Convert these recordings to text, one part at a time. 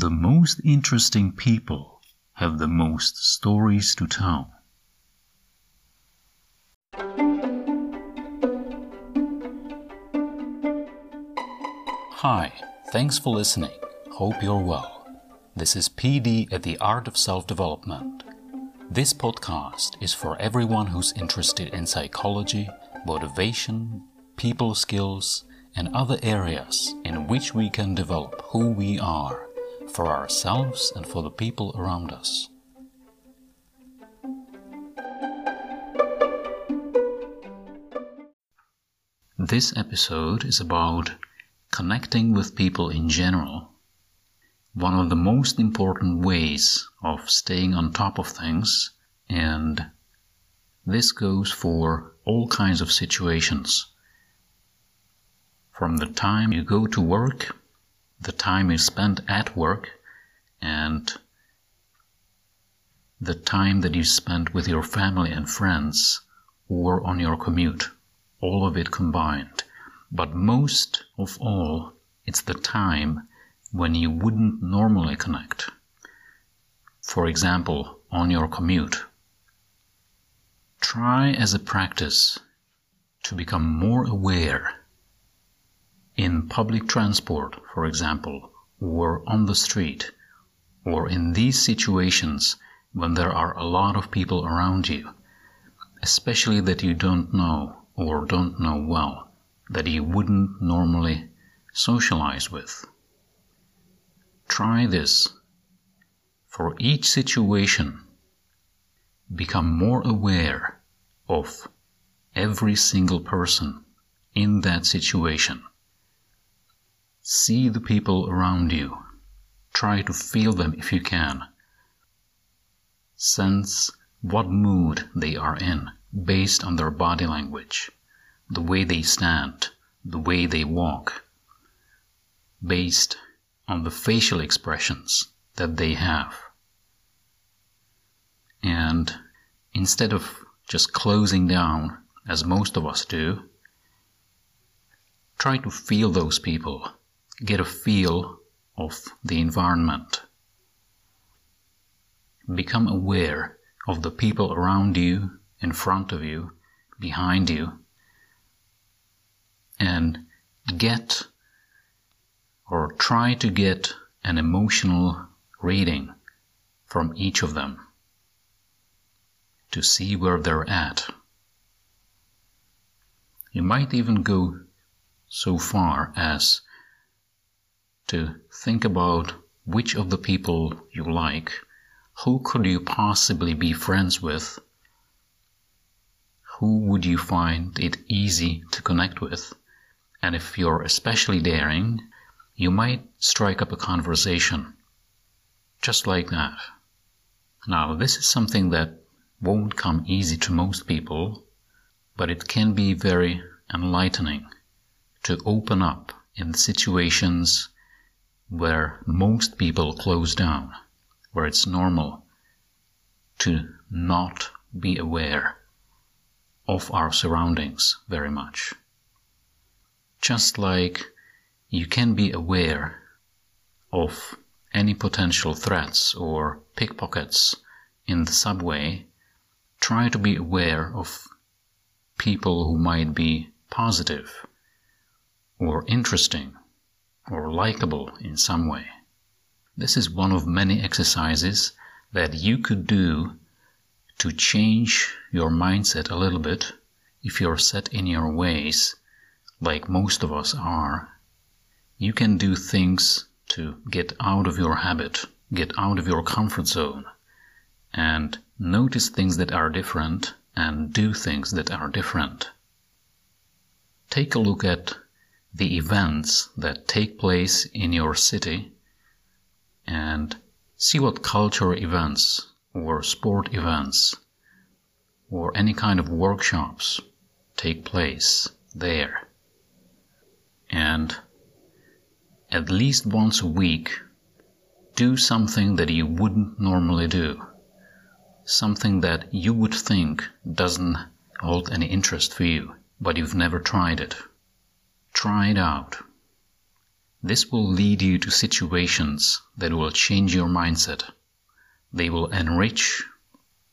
The most interesting people have the most stories to tell. Hi, thanks for listening. Hope you're well. This is PD at the Art of Self-Development. This podcast is for everyone who's interested in psychology, motivation, people skills, and other areas in which we can develop who we are, for ourselves and for the people around us. This episode is about connecting with people in general. One of the most important ways of staying on top of things, and this goes for all kinds of situations. From the time you go to work, the time you spend at work, and the time that you spend with your family and friends or on your commute, all of it combined. But most of all, it's the time when you wouldn't normally connect. For example, on your commute. Try as a practice to become more aware in public transport, for example, or on the street, or in these situations when there are a lot of people around you, especially that you don't know or don't know well, that you wouldn't normally socialize with. Try this. For each situation, become more aware of every single person in that situation. See the people around you. Try to feel them if you can. Sense what mood they are in based on their body language, the way they stand, the way they walk, based on the facial expressions that they have. And instead of just closing down, as most of us do, try to feel those people. Get a feel of the environment. Become aware of the people around you, in front of you, behind you, and get or try to get an emotional reading from each of them to see where they're at. You might even go so far as to think about which of the people you like, who could you possibly be friends with, who would you find it easy to connect with, and if you're especially daring, you might strike up a conversation, just like that. Now, this is something that won't come easy to most people, but it can be very enlightening to open up in situations where most people close down, where it's normal to not be aware of our surroundings very much. Just like you can be aware of any potential threats or pickpockets in the subway, try to be aware of people who might be positive or interesting or likable in some way. This is one of many exercises that you could do to change your mindset a little bit if you're set in your ways, like most of us are. You can do things to get out of your habit, get out of your comfort zone, and notice things that are different and do things that are different. Take a look at the events that take place in your city and see what cultural events or sport events or any kind of workshops take place there. And at least once a week, do something that you wouldn't normally do, something that you would think doesn't hold any interest for you, but you've never tried it. Try it out. This will lead you to situations that will change your mindset. They will enrich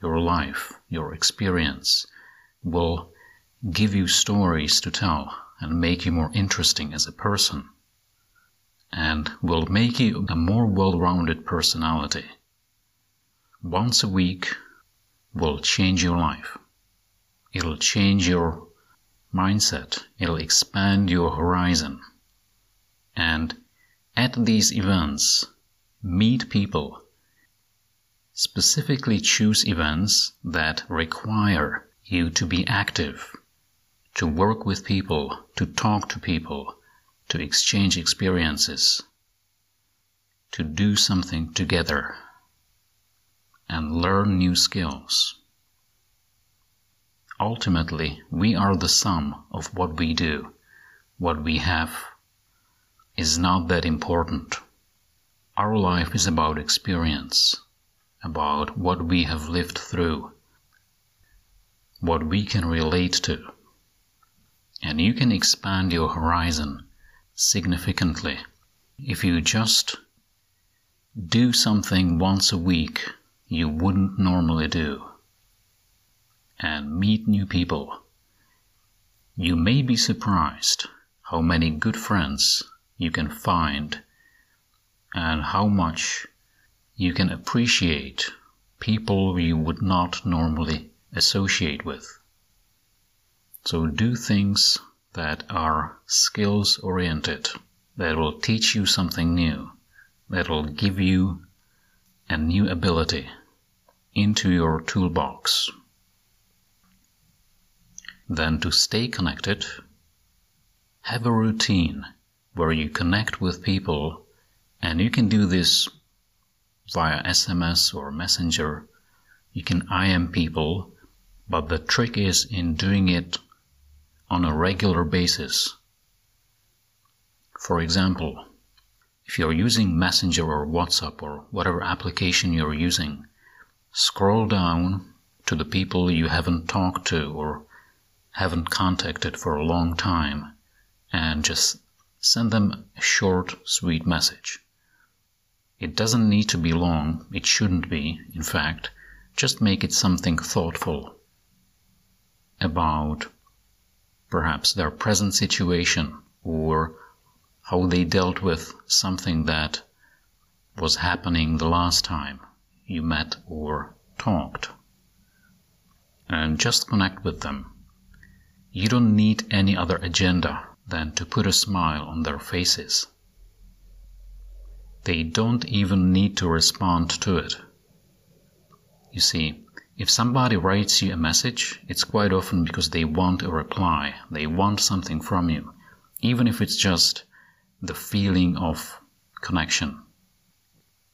your life, your experience, will give you stories to tell and make you more interesting as a person, and will make you a more well-rounded personality. Once a week will change your life. It'll change your mindset. It'll expand your horizon. And at these events, meet people. Specifically choose events that require you to be active, to work with people, to talk to people, to exchange experiences, to do something together, and learn new skills. Ultimately, we are the sum of what we do. What we have is not that important. Our life is about experience, about what we have lived through, what we can relate to. And you can expand your horizon significantly if you just do something once a week you wouldn't normally do, and meet new people. You may be surprised how many good friends you can find and how much you can appreciate people you would not normally associate with. So do things that are skills-oriented, that will teach you something new, that will give you a new ability into your toolbox. Then, to stay connected, have a routine where you connect with people, and you can do this via SMS or Messenger. You can IM people, but the trick is in doing it on a regular basis. For example, if you're using Messenger or WhatsApp or whatever application you're using, scroll down to the people you haven't talked to or haven't contacted for a long time, and just send them a short, sweet message. It doesn't need to be long. It shouldn't be. In fact, just make it something thoughtful about perhaps their present situation or how they dealt with something that was happening the last time you met or talked. And just connect with them. You don't need any other agenda than to put a smile on their faces. They don't even need to respond to it. You see, if somebody writes you a message, it's quite often because they want a reply. They want something from you, even if it's just the feeling of connection.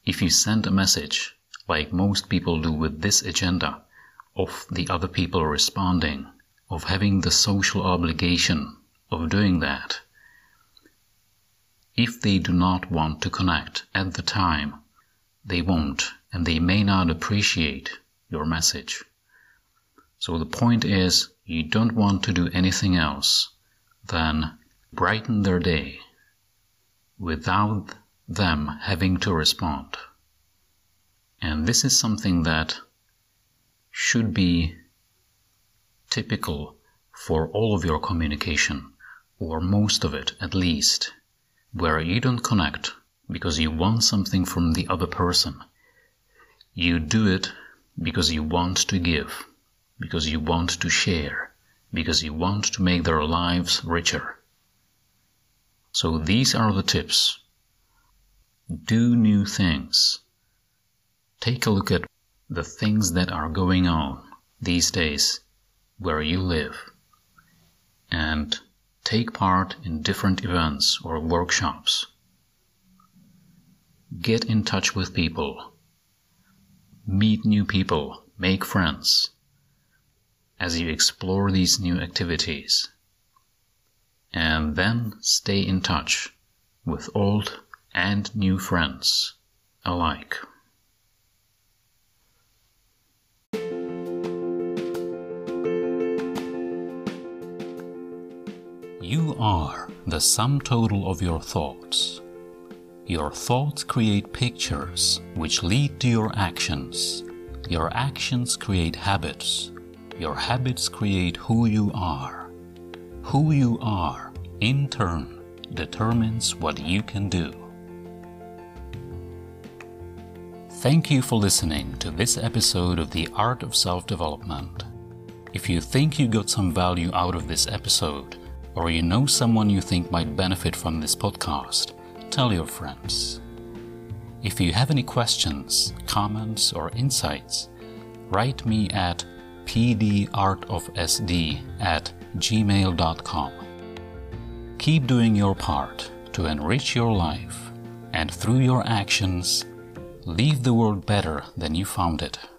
If you send a message, like most people do, with this agenda of the other people responding, of having the social obligation of doing that, if they do not want to connect at the time, they won't, and they may not appreciate your message. So the point is, you don't want to do anything else than brighten their day without them having to respond. And this is something that should be typical for all of your communication, or most of it at least, where you don't connect because you want something from the other person. You do it because you want to give, because you want to share, because you want to make their lives richer. So these are the tips. Do new things. Take a look at the things that are going on these days where you live, and take part in different events or workshops. Get in touch with people. Meet new people. Make friends as you explore these new activities. And then stay in touch with old and new friends alike. You are the sum total of your thoughts. Your thoughts create pictures which lead to your actions. Your actions create habits. Your habits create who you are. Who you are, in turn, determines what you can do. Thank you for listening to this episode of The Art of Self-Development. If you think you got some value out of this episode, or you know someone you think might benefit from this podcast, tell your friends. If you have any questions, comments, or insights, write me at pdartofsd@gmail.com. Keep doing your part to enrich your life, and through your actions, leave the world better than you found it.